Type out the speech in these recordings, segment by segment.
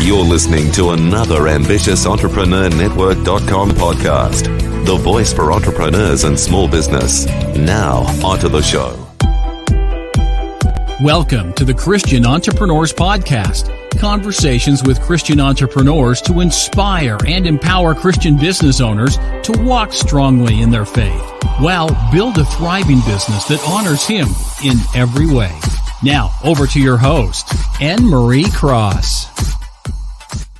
You're listening to another ambitious Entrepreneur network.com podcast, the voice for entrepreneurs and small business. Now, onto the show. Welcome to the Christian Entrepreneurs Podcast. Conversations with Christian entrepreneurs to inspire and empower Christian business owners to walk strongly in their faith, while build a thriving business that honors Him in every way. Now, over to your host, Anne-Marie Cross.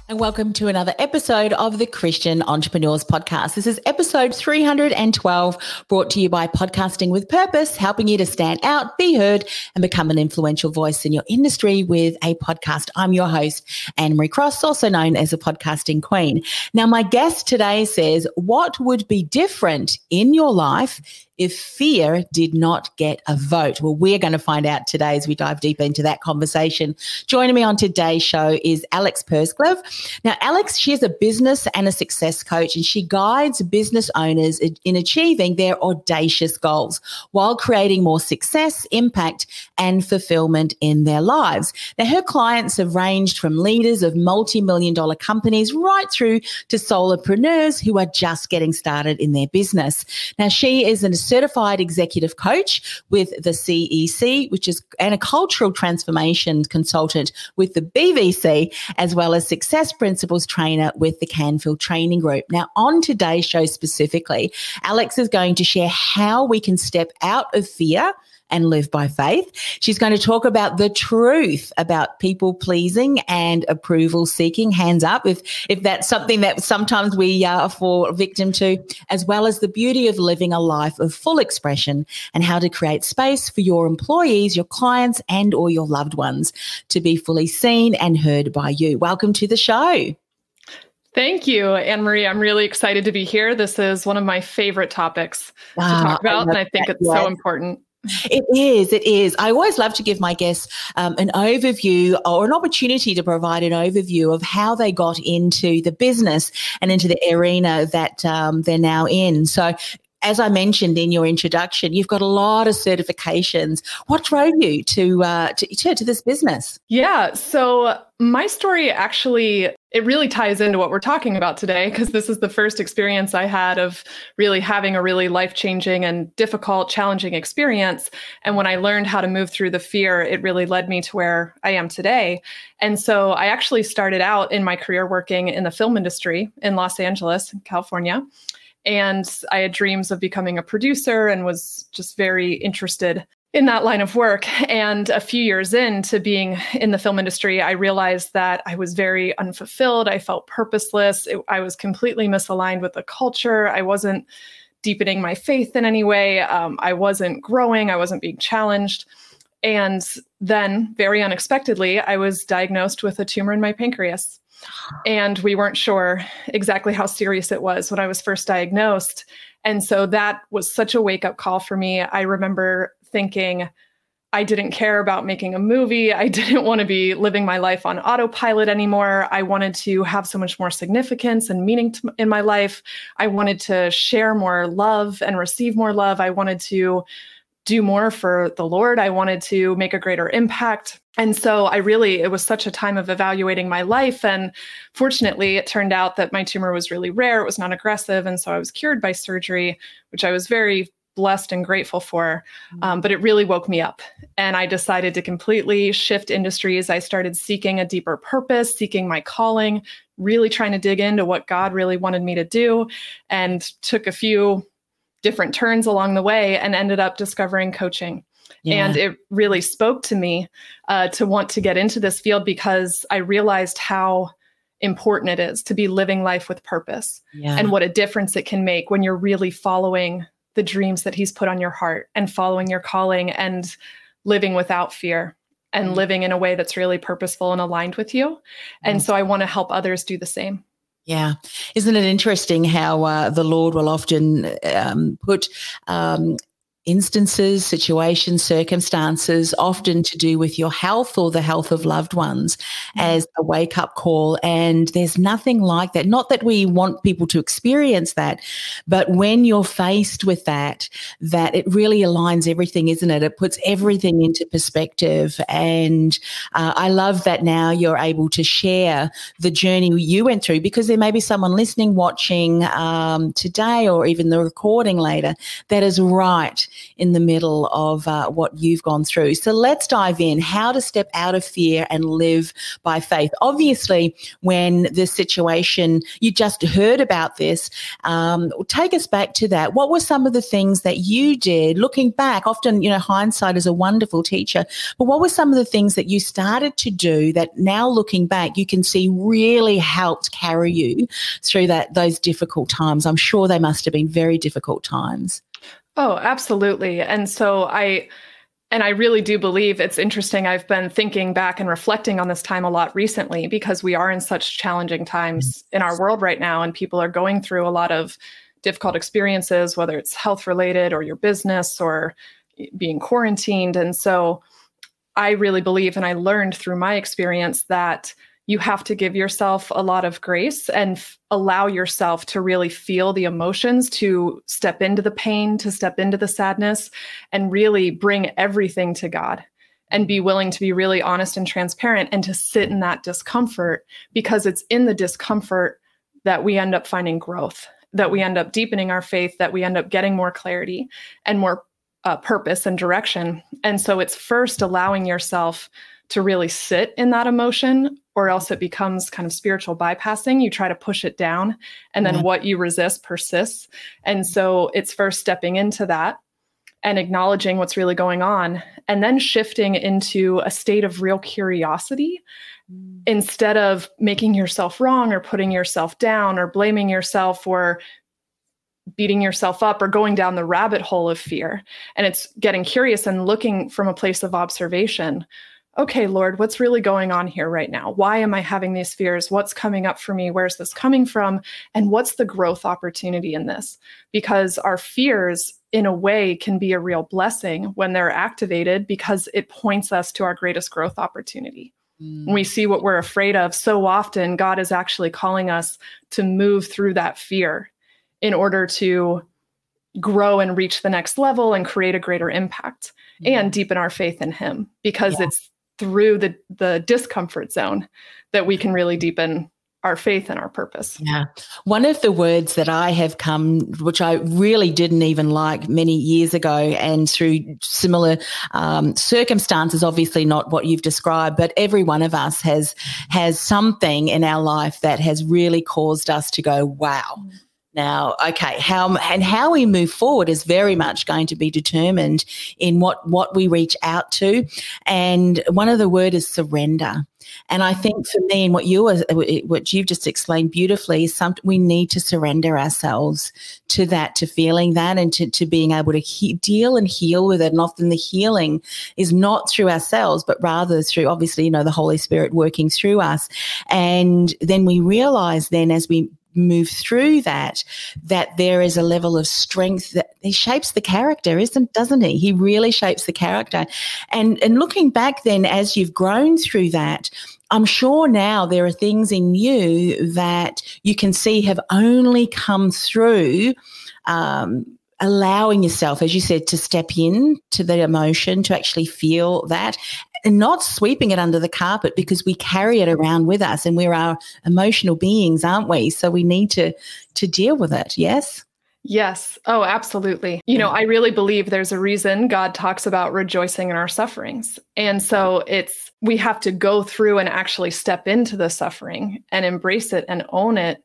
And welcome to another episode of the Christian Entrepreneurs Podcast. This is episode 312, brought to you by Podcasting with Purpose, helping you to stand out, be heard, and become an influential voice in your industry with a podcast. I'm your host, Anne-Marie Cross, also known as a podcasting queen. Now, my guest today says, what would be different in your life if fear did not get a vote? Well, we're going to find out today as we dive deep into that conversation. Joining me on today's show is Alex Pursglove. Now, Alex, she is a business and a success coach, and she guides business owners in achieving their audacious goals while creating more success, impact, and fulfillment in their lives. Now, her clients have ranged from leaders of multi-million-dollar companies right through to solopreneurs who are just getting started in their business. Now, she is an certified executive coach with the CEC, and a cultural transformation consultant with the BVC, as well as success principles trainer with the Canfield Training Group. Now, on today's show specifically, Alex is going to share how we can step out of fear and live by faith. She's going to talk about the truth about people pleasing and approval seeking. Hands up if that's something that sometimes we fall victim to, as well as the beauty of living a life of full expression and how to create space for your employees, your clients, and or your loved ones to be fully seen and heard by you. Welcome to the show. Thank you, Anne-Marie. I'm really excited to be here. This is one of my favorite topics to talk about, and I think it's so important. It is. I always love to give my guests an overview or an opportunity to provide an overview of how they got into the business and into the arena that they're now in. So, as I mentioned in your introduction, you've got a lot of certifications. What drove you to this business? Yeah. So my story it really ties into what we're talking about today, because this is the first experience I had of really having a really life-changing and difficult, challenging experience. And when I learned how to move through the fear, it really led me to where I am today. And so I actually started out in my career working in the film industry in Los Angeles, California. And I had dreams of becoming a producer and was just very interested in that line of work. And a few years into being in the film industry, I realized that I was very unfulfilled. I felt purposeless. I was completely misaligned with the culture. I wasn't deepening my faith in any way. I wasn't growing. I wasn't being challenged. And then, very unexpectedly, I was diagnosed with a tumor in my pancreas. And we weren't sure exactly how serious it was when I was first diagnosed. And so that was such a wake-up call for me. I remember thinking, I didn't care about making a movie. I didn't want to be living my life on autopilot anymore. I wanted to have so much more significance and meaning in my life. I wanted to share more love and receive more love. I wanted to do more for the Lord. I wanted to make a greater impact. And so it was such a time of evaluating my life. And fortunately, it turned out that my tumor was really rare. It was non-aggressive. And so I was cured by surgery, which I was very blessed and grateful for. But it really woke me up. And I decided to completely shift industries. I started seeking a deeper purpose, seeking my calling, really trying to dig into what God really wanted me to do, and took a few different turns along the way and ended up discovering coaching. Yeah. And it really spoke to me to want to get into this field, because I realized how important it is to be living life with purpose, and what a difference it can make when you're really following the dreams that He's put on your heart and following your calling and living without fear and living in a way that's really purposeful and aligned with you. And so I want to help others do the same. Yeah. Isn't it interesting how the Lord will often put instances, situations, circumstances, often to do with your health or the health of loved ones, as a wake-up call. And there's nothing like that. Not that we want people to experience that, but when you're faced with that it really aligns everything, isn't it? It puts everything into perspective. And I love that now you're able to share the journey you went through, because there may be someone listening, watching today or even the recording later that is right in the middle of what you've gone through. So let's dive in. How to step out of fear and live by faith. Obviously, when this situation, you just heard about this, take us back to that. What were some of the things that you did? Looking back, often, hindsight is a wonderful teacher, but what were some of the things that you started to do that now looking back, you can see really helped carry you through those difficult times? I'm sure they must have been very difficult times. Oh, absolutely. And so I really do believe it's interesting. I've been thinking back and reflecting on this time a lot recently, because we are in such challenging times in our world right now, and people are going through a lot of difficult experiences, whether it's health related or your business or being quarantined. And so I really believe, and I learned through my experience, that you have to give yourself a lot of grace and allow yourself to really feel the emotions, to step into the pain, to step into the sadness, and really bring everything to God, and be willing to be really honest and transparent, and to sit in that discomfort, because it's in the discomfort that we end up finding growth, that we end up deepening our faith, that we end up getting more clarity and more purpose and direction. And so it's first allowing yourself to really sit in that emotion, or else it becomes kind of spiritual bypassing. You try to push it down, and then what you resist persists. And so it's first stepping into that and acknowledging what's really going on, and then shifting into a state of real curiosity, instead of making yourself wrong or putting yourself down or blaming yourself or beating yourself up or going down the rabbit hole of fear. And it's getting curious and looking from a place of observation. Okay, Lord, what's really going on here right now? Why am I having these fears? What's coming up for me? Where's this coming from? And what's the growth opportunity in this? Because our fears, in a way, can be a real blessing when they're activated, because it points us to our greatest growth opportunity. We see what we're afraid of. So often, God is actually calling us to move through that fear in order to grow and reach the next level and create a greater impact and deepen our faith in Him, because it's through the discomfort zone that we can really deepen our faith and our purpose. Yeah. One of the words that I have which I really didn't even like many years ago, and through similar circumstances, obviously not what you've described, but every one of us has something in our life that has really caused us to go, wow. Now, okay, how we move forward is very much going to be determined in what we reach out to. And one of the words is surrender. And I think for me, and what you've just explained beautifully, is we need to surrender ourselves to that, to feeling that, and to being able to deal and heal with it. And often the healing is not through ourselves, but rather through, obviously, the Holy Spirit working through us. And then we realize then, as we move through that there is a level of strength that he shapes the character, doesn't he? He really shapes the character. And looking back then, as you've grown through that, I'm sure now there are things in you that you can see have only come through allowing yourself, as you said, to step in to the emotion, to actually feel that, and not sweeping it under the carpet, because we carry it around with us, and we're our emotional beings, aren't we? So we need to deal with it. Yes? Yes. Oh, absolutely. I really believe there's a reason God talks about rejoicing in our sufferings. And so we have to go through and actually step into the suffering and embrace it and own it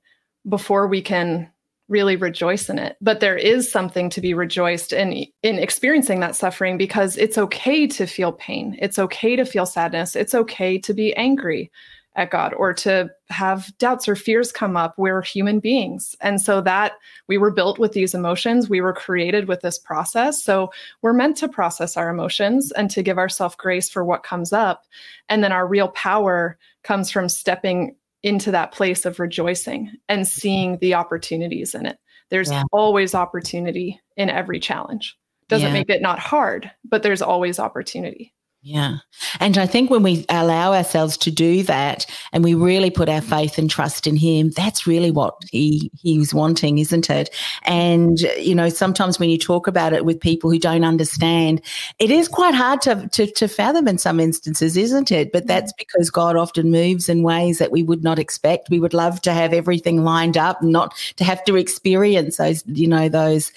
before we can really rejoice in it. But there is something to be rejoiced in experiencing that suffering, because it's okay to feel pain. It's okay to feel sadness. It's okay to be angry at God or to have doubts or fears come up. We're human beings. And so that we were built with these emotions. We were created with this process. So we're meant to process our emotions and to give ourselves grace for what comes up. And then our real power comes from stepping into that place of rejoicing and seeing the opportunities in it. There's always opportunity in every challenge. Doesn't make it not hard, but there's always opportunity. Yeah. And I think when we allow ourselves to do that and we really put our faith and trust in him, that's really what he's wanting, isn't it? And, you know, sometimes when you talk about it with people who don't understand, it is quite hard to fathom in some instances, isn't it? But that's because God often moves in ways that we would not expect. We would love to have everything lined up, not to have to experience those, you know, those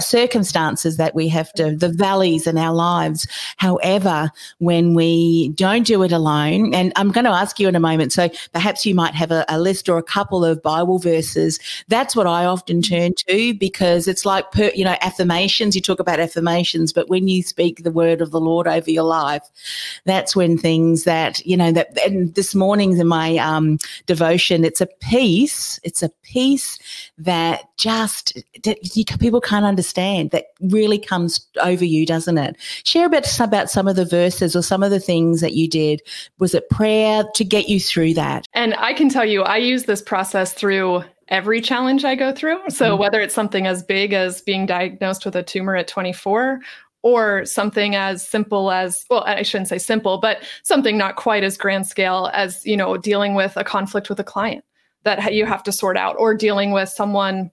circumstances that we have to, the valleys in our lives. However, when we don't do it alone, and I'm going to ask you in a moment, so perhaps you might have a list or a couple of Bible verses. That's what I often turn to, because it's like, affirmations. You talk about affirmations, but when you speak the word of the Lord over your life, that's when things that, you know, that. And this morning's in my devotion, it's a peace that just people can't understand, that really comes over you, doesn't it? Share about some of the verses or some of the things that you did. Was it prayer to get you through that? And I can tell you, I use this process through every challenge I go through. So whether it's something as big as being diagnosed with a tumor at 24, or something as simple as, well, I shouldn't say simple, but something not quite as grand scale as, you know, dealing with a conflict with a client that you have to sort out, or dealing with someone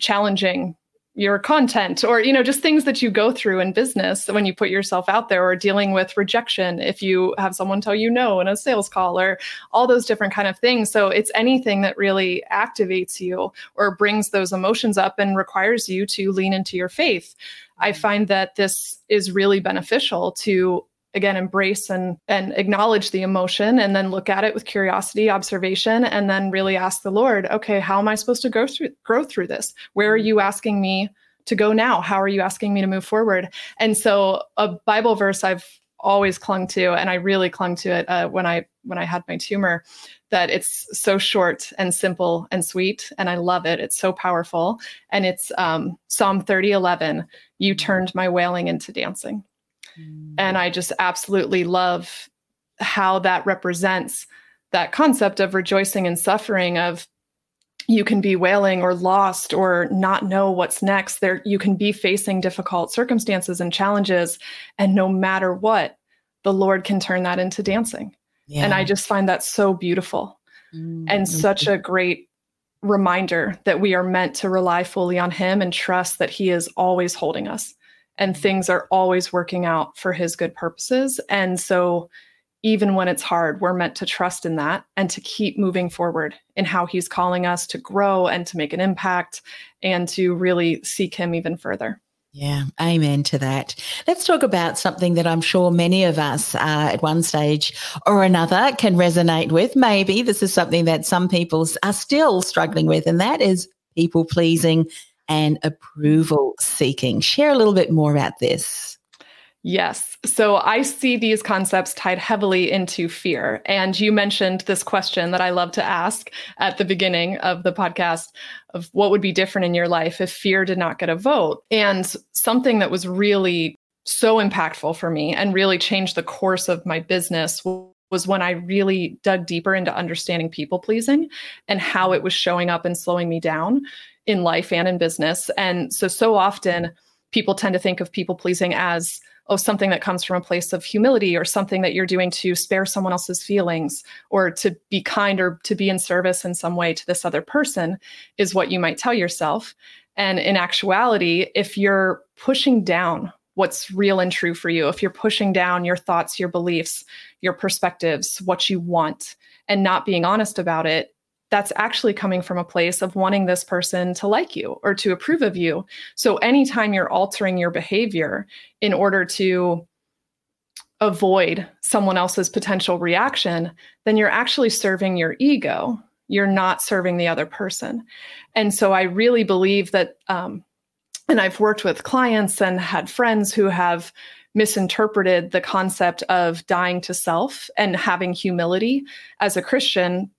challenging your content, or, you know, just things that you go through in business when you put yourself out there, or dealing with rejection if you have someone tell you no in a sales call, or all those different kind of things. So it's anything that really activates you or brings those emotions up and requires you to lean into your faith. I find that this is really beneficial to, again, embrace and acknowledge the emotion, and then look at it with curiosity, observation, and then really ask the Lord, okay, how am I supposed to grow through this? Where are you asking me to go now? How are you asking me to move forward? And so a Bible verse I've always clung to, and I really clung to it when I had my tumor, that it's so short and simple and sweet, and I love it. It's so powerful. And it's Psalm 30:11, you turned my wailing into dancing. And I just absolutely love how that represents that concept of rejoicing and suffering, of you can be wailing or lost or not know what's next. There, you can be facing difficult circumstances and challenges, and no matter what, the Lord can turn that into dancing. Yeah. And I just find that so beautiful and such a great reminder that we are meant to rely fully on him and trust that he is always holding us. And things are always working out for his good purposes. And so even when it's hard, we're meant to trust in that and to keep moving forward in how he's calling us to grow and to make an impact and to really seek him even further. Yeah, amen to that. Let's talk about something that I'm sure many of us at one stage or another can resonate with. Maybe this is something that some people are still struggling with, and that is people pleasing and approval seeking. Share a little bit more about this. Yes. So I see these concepts tied heavily into fear. And you mentioned this question that I love to ask at the beginning of the podcast of what would be different in your life if fear did not get a vote. And something that was really so impactful for me and really changed the course of my business was when I really dug deeper into understanding people pleasing and how it was showing up and slowing me down in life and in business. And so often people tend to think of people pleasing as, oh, something that comes from a place of humility, or something that you're doing to spare someone else's feelings, or to be kind, or to be in service in some way to this other person is what you might tell yourself. And in actuality, if you're pushing down what's real and true for you, if you're pushing down your thoughts, your beliefs, your perspectives, what you want, and not being honest about it, that's actually coming from a place of wanting this person to like you or to approve of you. So anytime you're altering your behavior in order to avoid someone else's potential reaction, then you're actually serving your ego. You're not serving the other person. And so I really believe that, and I've worked with clients and had friends who have misinterpreted the concept of dying to self and having humility as a Christian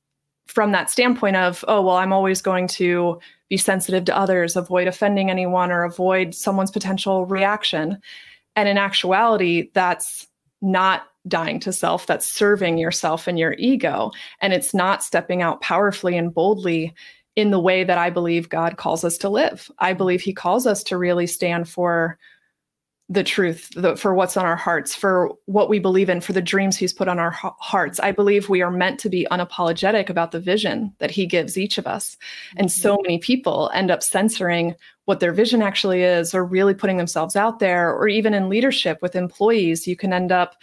from that standpoint of, oh, well, I'm always going to be sensitive to others, avoid offending anyone, or avoid someone's potential reaction. And in actuality, that's not dying to self, that's serving yourself and your ego. And it's not stepping out powerfully and boldly in the way that I believe God calls us to live. I believe he calls us to really stand for the truth, for what's on our hearts, for what we believe in, for the dreams he's put on our hearts. I believe we are meant to be unapologetic about the vision that he gives each of us. And so many people end up censoring what their vision actually is, or really putting themselves out there, or even in leadership with employees, you can end up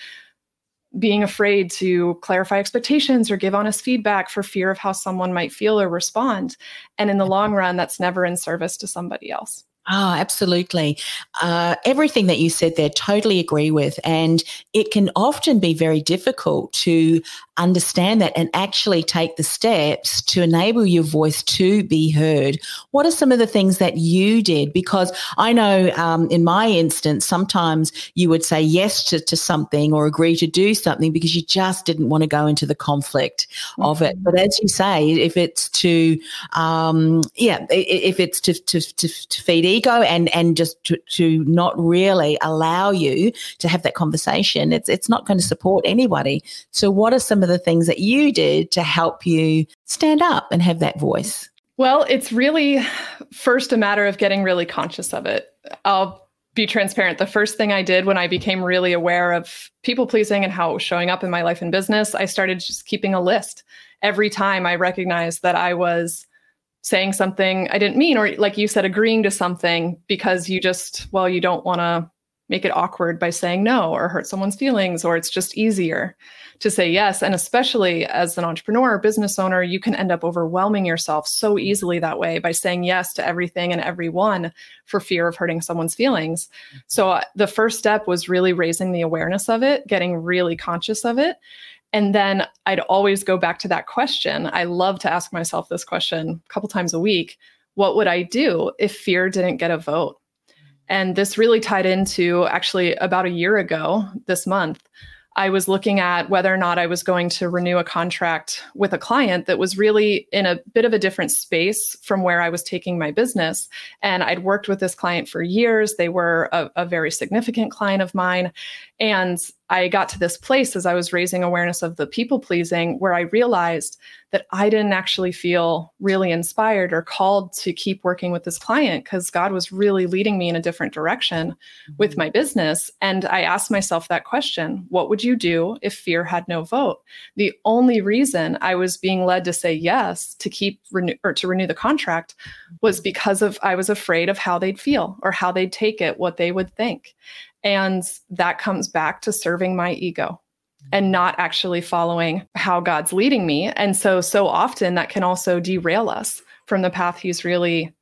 being afraid to clarify expectations or give honest feedback for fear of how someone might feel or respond. And in the long run, that's never in service to somebody else. Oh, absolutely. Everything that you said there, totally agree with. And it can often be very difficult to understand that and actually take the steps to enable your voice to be heard. What are some of the things that you did? Because I know in my instance, sometimes you would say yes to something or agree to do something because you just didn't want to go into the conflict of it. But as you say, if it's to, if it's to feed ego and just to not really allow you to have that conversation, it's not going to support anybody. So what are some of the things that you did to help you stand up and have that voice? Well, it's really first a matter of getting really conscious of it. I'll be transparent. The first thing I did when I became really aware of people pleasing and how it was showing up in my life and business, I started just keeping a list. Every time I recognized that I was saying something I didn't mean, or like you said, agreeing to something because you don't want to make it awkward by saying no or hurt someone's feelings, or it's just easier to say yes. And especially as an entrepreneur or business owner, you can end up overwhelming yourself so easily that way by saying yes to everything and everyone for fear of hurting someone's feelings. So the first step was really raising the awareness of it, getting really conscious of it. And then I'd always go back to that question. I love to ask myself this question a couple times a week. What would I do if fear didn't get a vote? And this really tied into actually about a year ago this month, I was looking at whether or not I was going to renew a contract with a client that was really in a bit of a different space from where I was taking my business. And I'd worked with this client for years. They were a very significant client of mine. And I got to this place as I was raising awareness of the people pleasing, where I realized that I didn't actually feel really inspired or called to keep working with this client because God was really leading me in a different direction with my business. And I asked myself that question, what would you do if fear had no vote? The only reason I was being led to say yes to renew the contract was because I was afraid of how they'd feel or how they'd take it, what they would think. And that comes back to serving my ego and not actually following how God's leading me. And so often that can also derail us from the path he's really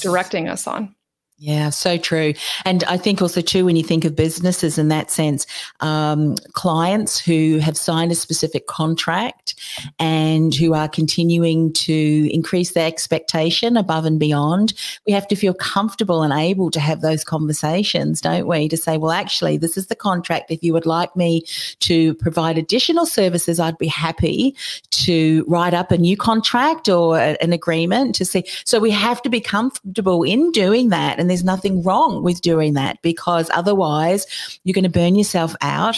directing us on. Yeah, so true. And I think also too, when you think of businesses in that sense, clients who have signed a specific contract and who are continuing to increase their expectation above and beyond, we have to feel comfortable and able to have those conversations, don't we? To say, well, actually, this is the contract. If you would like me to provide additional services, I'd be happy to write up a new contract or an agreement to see. So we have to be comfortable in doing that. And there's nothing wrong with doing that, because otherwise you're going to burn yourself out,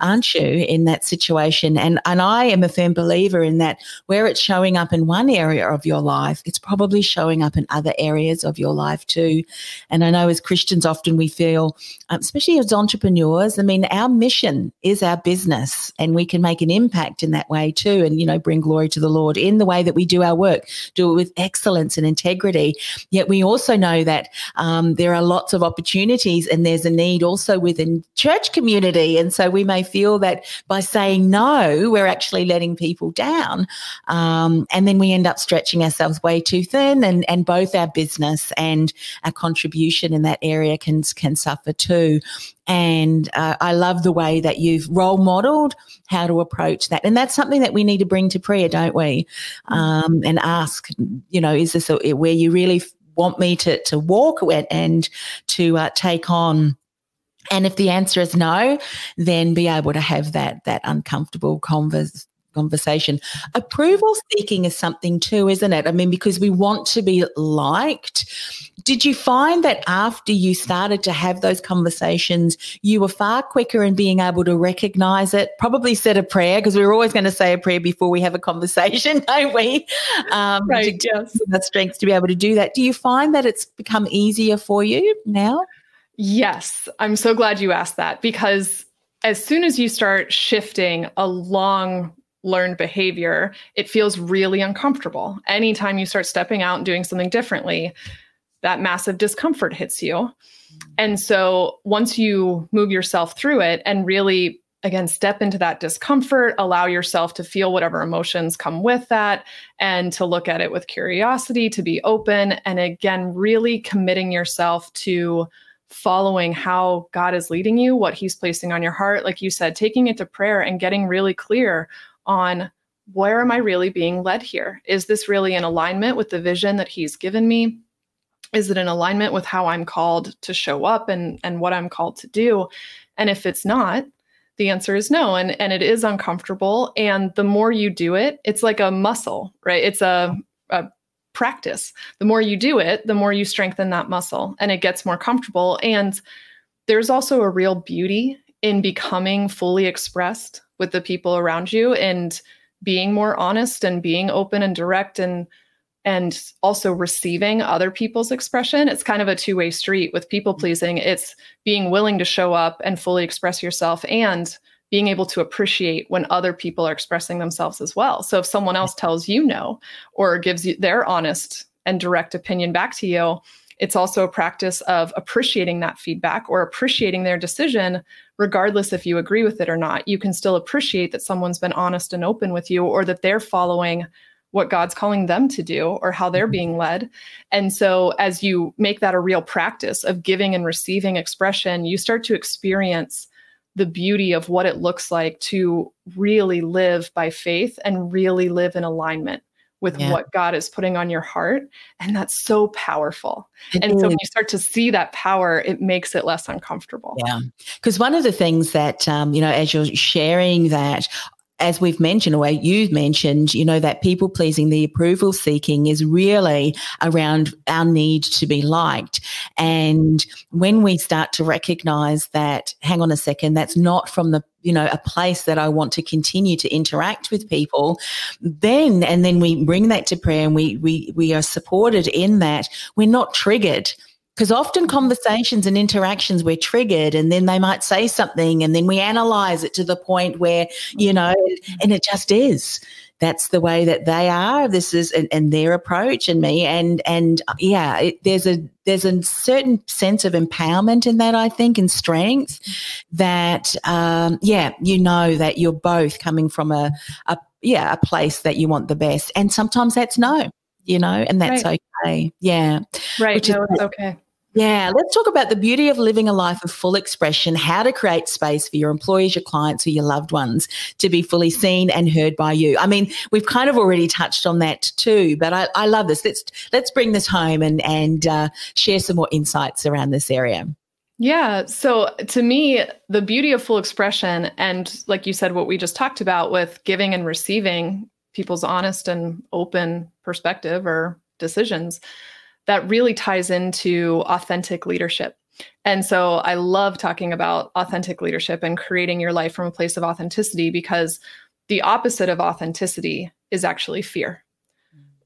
aren't you, in that situation? And I am a firm believer in that where it's showing up in one area of your life, it's probably showing up in other areas of your life too. And I know as Christians often we feel, especially as entrepreneurs, I mean, our mission is our business and we can make an impact in that way too and, you know, bring glory to the Lord in the way that we do our work, do it with excellence and integrity. Yet we also know that there are lots of opportunities and there's a need also within church community. And so we may feel that by saying no, we're actually letting people down. And then we end up stretching ourselves way too thin, and both our business and our contribution in that area can suffer too. And I love the way that you've role modeled how to approach that. And that's something that we need to bring to prayer, don't we? And ask, you know, is this where you really want me to walk and to take on? And if the answer is no, then be able to have that uncomfortable conversation. Approval seeking is something too, isn't it? I mean, because we want to be liked, Did you find that after you started to have those conversations, you were far quicker in being able to recognize it, probably said a prayer, because we're always going to say a prayer before we have a conversation, don't we? Right, yes. The strength to be able to do that. Do you find that it's become easier for you now? Yes. I'm so glad you asked that, because as soon as you start shifting a long learned behavior, it feels really uncomfortable. Anytime you start stepping out and doing something differently, that massive discomfort hits you. And so once you move yourself through it and really, again, step into that discomfort, allow yourself to feel whatever emotions come with that and to look at it with curiosity, to be open. And again, really committing yourself to following how God is leading you, what he's placing on your heart. Like you said, taking it to prayer and getting really clear on where am I really being led here? Is this really in alignment with the vision that he's given me? Is it in alignment with how I'm called to show up and what I'm called to do? And if it's not, the answer is no. And it is uncomfortable. And the more you do it, it's like a muscle, right? It's a practice. The more you do it, the more you strengthen that muscle and it gets more comfortable. And there's also a real beauty in becoming fully expressed with the people around you and being more honest and being open and direct and also receiving other people's expression. It's kind of a two-way street with people pleasing. It's being willing to show up and fully express yourself and being able to appreciate when other people are expressing themselves as well. So if someone else tells you no or gives you their honest and direct opinion back to you, it's also a practice of appreciating that feedback or appreciating their decision, regardless if you agree with it or not. You can still appreciate that someone's been honest and open with you or that they're following what God's calling them to do or how they're being led. And so as you make that a real practice of giving and receiving expression, you start to experience the beauty of what it looks like to really live by faith and really live in alignment with what God is putting on your heart. And that's so powerful. So when you start to see that power, it makes it less uncomfortable. Yeah. Because one of the things that, as you're sharing that, as we've mentioned, or you've mentioned, that people pleasing, the approval seeking is really around our need to be liked. And when we start to recognize that, hang on a second, that's not from the a place that I want to continue to interact with people, then we bring that to prayer and we are supported in that. We're not triggered. Because often conversations and interactions, we're triggered and then they might say something and then we analyze it to the point where, and it just is. That's the way that they are. This is and their approach and me. There's a certain sense of empowerment in that, I think, and strength that, that you're both coming from a place that you want the best. And sometimes that's no, and that's right. Okay. Yeah. Right. It's okay. Yeah. Let's talk about the beauty of living a life of full expression, how to create space for your employees, your clients, or your loved ones to be fully seen and heard by you. I mean, we've kind of already touched on that too, but I love this. Let's bring this home and share some more insights around this area. Yeah. So to me, the beauty of full expression and, like you said, what we just talked about with giving and receiving people's honest and open perspective or decisions, that really ties into authentic leadership. And so I love talking about authentic leadership and creating your life from a place of authenticity, because the opposite of authenticity is actually fear.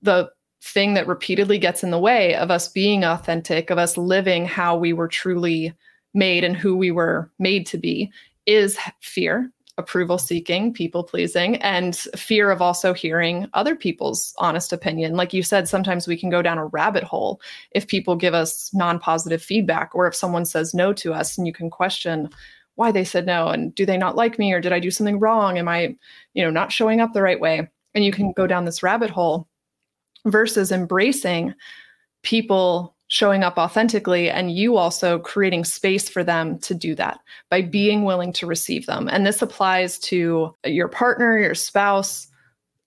The thing that repeatedly gets in the way of us being authentic, of us living how we were truly made and who we were made to be, is fear. Approval seeking, people pleasing, and fear of also hearing other people's honest opinion. Like you said, sometimes we can go down a rabbit hole if people give us non-positive feedback or if someone says no to us, and you can question why they said no and do they not like me or did I do something wrong? Am I, not showing up the right way? And you can go down this rabbit hole versus embracing people showing up authentically and you also creating space for them to do that by being willing to receive them. And this applies to your partner, your spouse,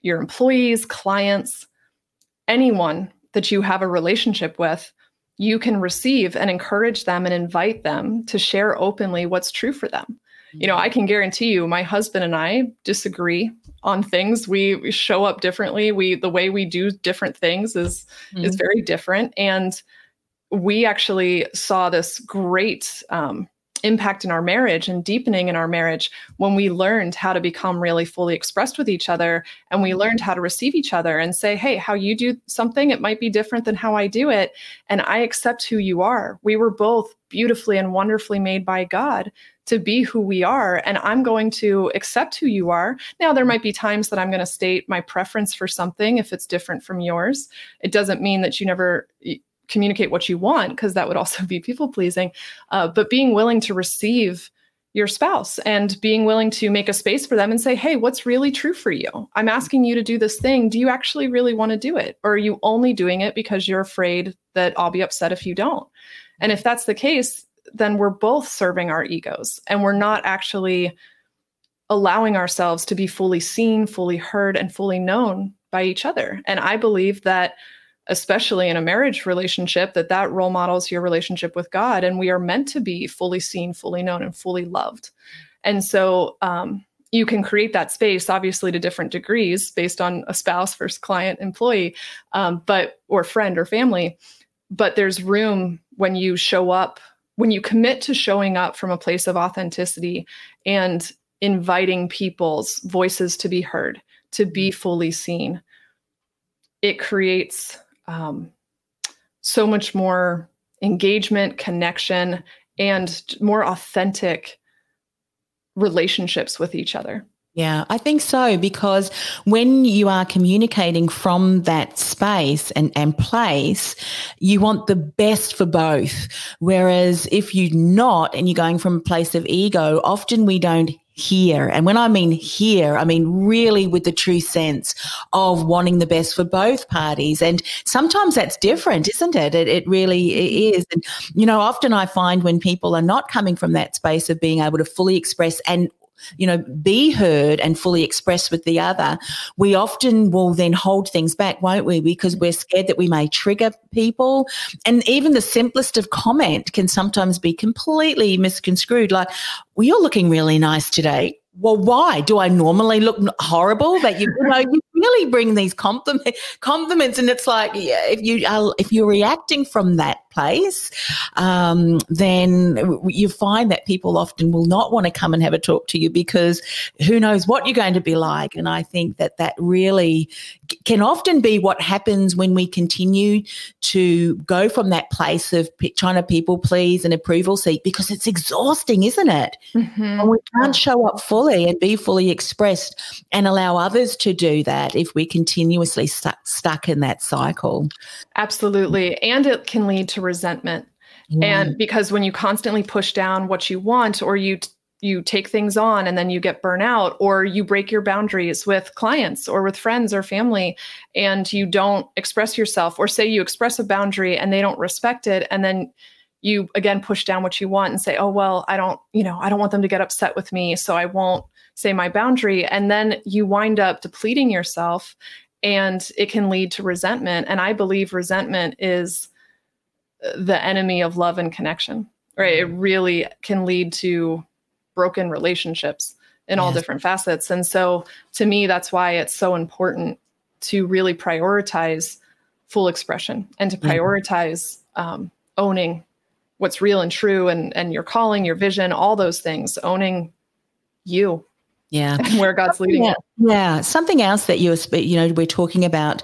your employees, clients, anyone that you have a relationship with. You can receive and encourage them and invite them to share openly what's true for them. I can guarantee you my husband and I disagree on things. We show up differently. The way we do different things is very different. And we actually saw this great impact in our marriage and deepening in our marriage when we learned how to become really fully expressed with each other. And we learned how to receive each other and say, hey, how you do something, it might be different than how I do it. And I accept who you are. We were both beautifully and wonderfully made by God to be who we are. And I'm going to accept who you are. Now, there might be times that I'm going to state my preference for something if it's different from yours. It doesn't mean that you never communicate what you want, because that would also be people pleasing, but being willing to receive your spouse and being willing to make a space for them and say, hey, what's really true for you? I'm asking you to do this thing. Do you actually really want to do it? Or are you only doing it because you're afraid that I'll be upset if you don't? And if that's the case, then we're both serving our egos and we're not actually allowing ourselves to be fully seen, fully heard, and fully known by each other. And I believe that especially in a marriage relationship, that role models your relationship with God. And we are meant to be fully seen, fully known, and fully loved. And so you can create that space, obviously, to different degrees based on a spouse versus client, employee, or friend or family. But there's room when you show up, when you commit to showing up from a place of authenticity and inviting people's voices to be heard, to be fully seen. It creates so much more engagement, connection, and more authentic relationships with each other. Yeah, I think so, because when you are communicating from that space and place, you want the best for both. Whereas if you're not and you're going from a place of ego, often we don't hear. And when I mean hear, I mean really with the true sense of wanting the best for both parties. And sometimes that's different, isn't it? It really is. And, you know, often I find when people are not coming from that space of being able to fully express and, you know, be heard and fully expressed with the other, we often will then hold things back, won't we? Because we're scared that we may trigger people. And even the simplest of comment can sometimes be completely misconstrued. Like, well, you're looking really nice today. Well, why? Do I normally look horrible? That you really bring these compliments, and it's like, yeah, if you're reacting from that place, then you find that people often will not want to come and have a talk to you because who knows what you're going to be like. And I think that really can often be what happens when we continue to go from that place of trying to people please and approval seek, because it's exhausting, isn't it? Mm-hmm. And we can't show up fully and be fully expressed and allow others to do that if we're continuously stuck in that cycle. Absolutely. And it can lead to resentment. Yeah. And because when you constantly push down what you want, or you take things on and then you get burnt out, or you break your boundaries with clients or with friends or family and you don't express yourself, or say you express a boundary and they don't respect it, and then you again push down what you want and say, oh, well, I don't want them to get upset with me, so I won't say my boundary. And then you wind up depleting yourself, and it can lead to resentment. And I believe resentment is the enemy of love and connection, right? It really can lead to broken relationships in all different facets. And so to me, that's why it's so important to really prioritize full expression and to prioritize owning what's real and true, and your calling, your vision, all those things, owning you. Yeah. And where God's leading you. Yeah. Something else that we're talking about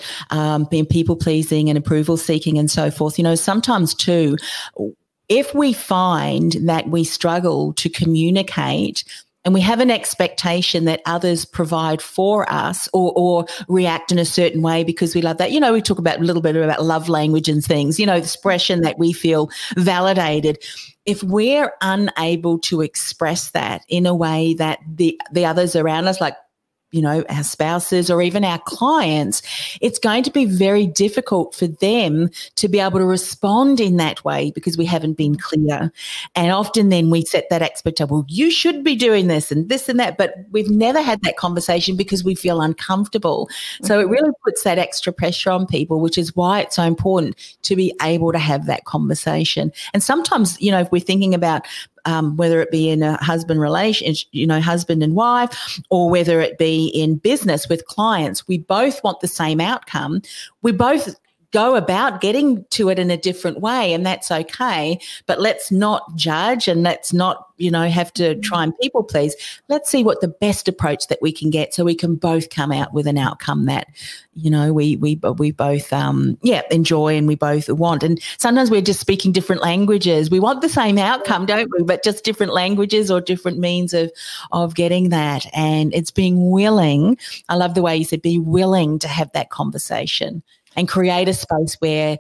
being people pleasing and approval seeking and so forth, you know, sometimes too, if we find that we struggle to communicate and we have an expectation that others provide for us or react in a certain way because we love that. You know, we talk about a little bit about love language and things, you know, expression that we feel validated. If we're unable to express that in a way that the others around us, like, you know, our spouses or even our clients, it's going to be very difficult for them to be able to respond in that way because we haven't been clear. And often then we set that expectation, well, you should be doing this and this and that, but we've never had that conversation because we feel uncomfortable. So it really puts that extra pressure on people, which is why it's so important to be able to have that conversation. And sometimes, you know, if we're thinking about whether it be in a husband relation, you know, husband and wife, or whether it be in business with clients, we both want the same outcome. We both go about getting to it in a different way, and that's okay. But let's not judge, and let's not, have to try and people please. Let's see what the best approach that we can get, so we can both come out with an outcome that, we both enjoy and we both want. And sometimes we're just speaking different languages. We want the same outcome, don't we? But just different languages or different means of getting that. And it's being willing. I love the way you said, be willing to have that conversation. And create a space where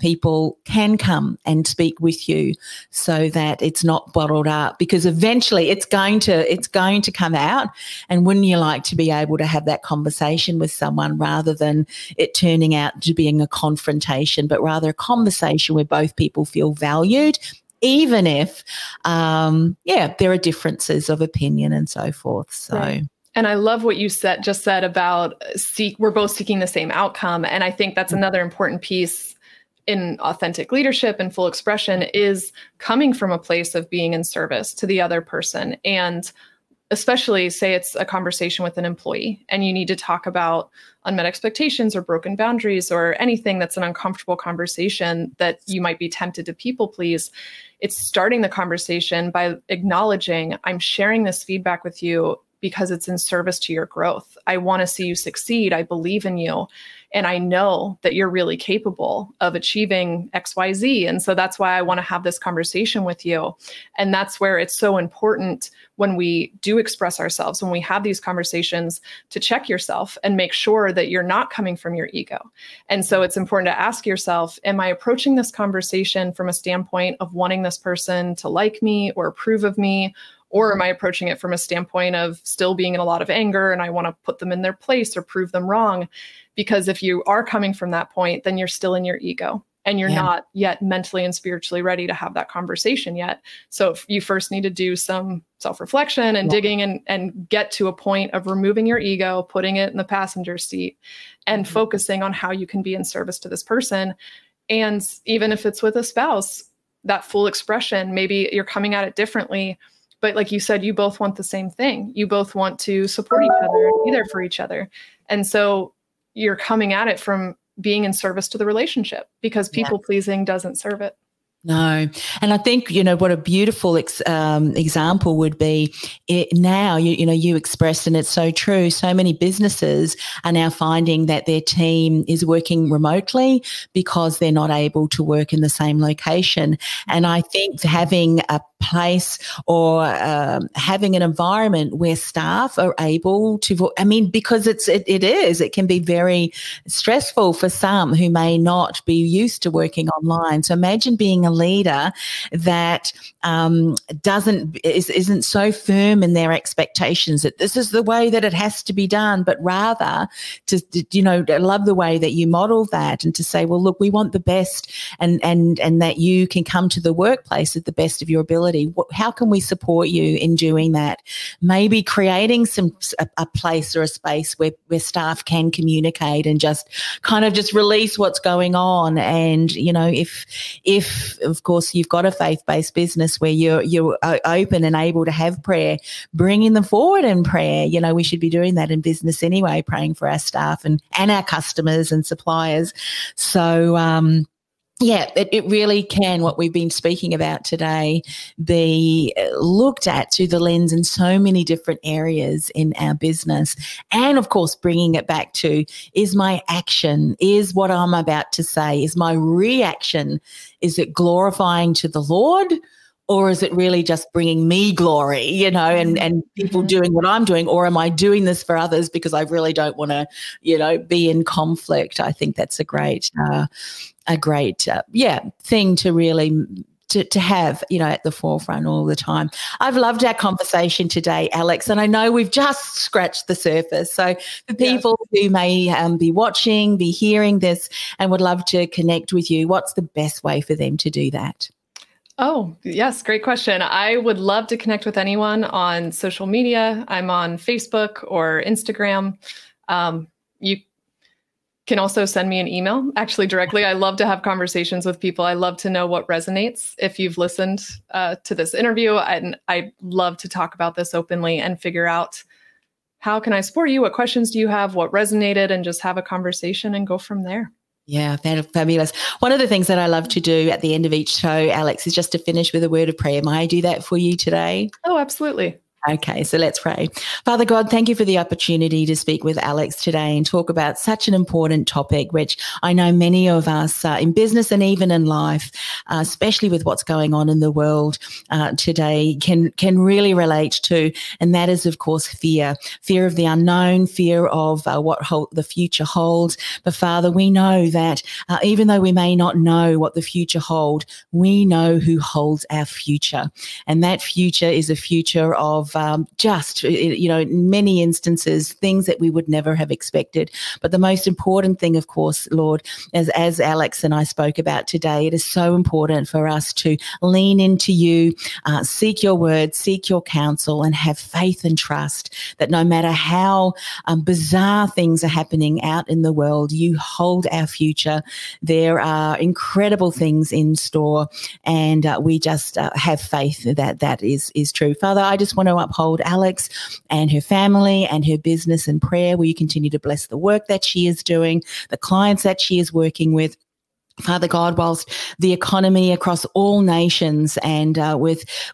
people can come and speak with you, so that it's not bottled up. Because eventually, it's going to come out. And wouldn't you like to be able to have that conversation with someone, rather than it turning out to being a confrontation, but rather a conversation where both people feel valued, even if there are differences of opinion and so forth. So. Right. And I love what you just said about we're both seeking the same outcome. And I think that's another important piece in authentic leadership and full expression, is coming from a place of being in service to the other person. And especially, say it's a conversation with an employee and you need to talk about unmet expectations or broken boundaries or anything that's an uncomfortable conversation that you might be tempted to people please. It's starting the conversation by acknowledging, I'm sharing this feedback with you because it's in service to your growth. I want to see you succeed. I believe in you. And I know that you're really capable of achieving XYZ. And so that's why I want to have this conversation with you. And that's where it's so important, when we do express ourselves, when we have these conversations, to check yourself and make sure that you're not coming from your ego. And so it's important to ask yourself, am I approaching this conversation from a standpoint of wanting this person to like me or approve of me? Or am I approaching it from a standpoint of still being in a lot of anger and I want to put them in their place or prove them wrong? Because if you are coming from that point, then you're still in your ego and you're not yet mentally and spiritually ready to have that conversation yet. So you first need to do some self-reflection and digging and get to a point of removing your ego, putting it in the passenger seat and focusing on how you can be in service to this person. And even if it's with a spouse, that full expression, maybe you're coming at it differently. But like you said, you both want the same thing. You both want to support each other and be there for each other. And so you're coming at it from being in service to the relationship, because people pleasing doesn't serve it. No. And I think, what a beautiful example would be now, you expressed, and it's so true. So many businesses are now finding that their team is working remotely because they're not able to work in the same location. And I think having a place or having an environment where staff are able to, because it can be very stressful for some who may not be used to working online. So imagine being a leader that isn't so firm in their expectations that this is the way that it has to be done, but rather to love the way that you model that, and to say, well, look, we want the best, and that you can come to the workplace at the best of your ability. How can we support you in doing that? Maybe creating a place or a space where staff can communicate and just kind of just release what's going on. And if of course you've got a faith-based business where you're open and able to have prayer, bringing them forward in prayer. We should be doing that in business anyway, praying for our staff and our customers and suppliers. So it really can, what we've been speaking about today, be looked at through the lens in so many different areas in our business. And, of course, bringing it back to, is my action, is what I'm about to say, is my reaction, is it glorifying to the Lord? Or is it really just bringing me glory, and people doing what I'm doing? Or am I doing this for others because I really don't want to, be in conflict? I think that's a great thing to really to have, at the forefront all the time. I've loved our conversation today, Alex, and I know we've just scratched the surface. So for people who may be watching, be hearing this and would love to connect with you, what's the best way for them to do that? Oh, yes. Great question. I would love to connect with anyone on social media. I'm on Facebook or Instagram. You can also send me an email actually directly. I love to have conversations with people. I love to know what resonates. If you've listened to this interview, I love to talk about this openly and figure out, how can I support you? What questions do you have? What resonated? And just have a conversation and go from there. Yeah, fabulous. One of the things that I love to do at the end of each show, Alex, is just to finish with a word of prayer. May I do that for you today? Oh, absolutely. Okay, so let's pray. Father God, thank you for the opportunity to speak with Alex today and talk about such an important topic, which I know many of us in business and even in life, especially with what's going on in the world today, can really relate to. And that is, of course, fear of the unknown, fear of what the future holds. But Father, we know that even though we may not know what the future holds, we know who holds our future. And that future is a future of just, you know, in many instances, things that we would never have expected. But the most important thing, of course, Lord, as Alex and I spoke about today, it is so important for us to lean into you, seek your word, seek your counsel, and have faith and trust that no matter how bizarre things are happening out in the world, you hold our future. There are incredible things in store, and we just have faith that that is true. Father, I just want to uphold Alex and her family and her business in prayer. Will you continue to bless the work that she is doing, the clients that she is working with? Father God, whilst the economy across all nations and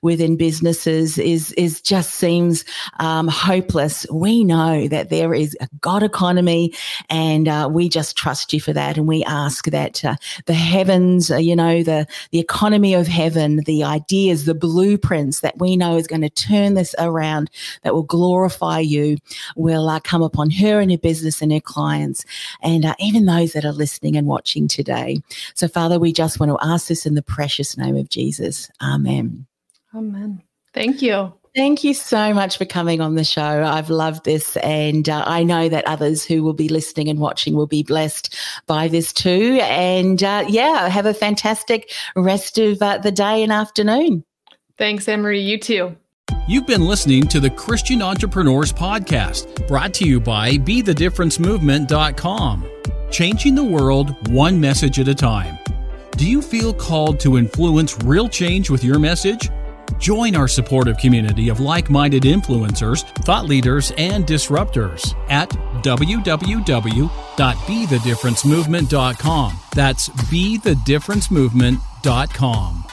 within businesses is just seems hopeless, we know that there is a God economy, and we just trust you for that. And we ask that the heavens, the economy of heaven, the ideas, the blueprints that we know is going to turn this around, that will glorify you, will come upon her and her business and her clients, and even those that are listening and watching today. So, Father, we just want to ask this in the precious name of Jesus. Amen. Amen. Thank you. Thank you so much for coming on the show. I've loved this, and I know that others who will be listening and watching will be blessed by this too. And, have a fantastic rest of the day and afternoon. Thanks, Anne-Marie. You too. You've been listening to the Christian Entrepreneurs Podcast, brought to you by be the difference Movement.com. Changing the world one message at a time. Do you feel called to influence real change with your message? Join our supportive community of like-minded influencers, thought leaders, and disruptors at www.bethedifferencemovement.com. That's bethedifferencemovement.com.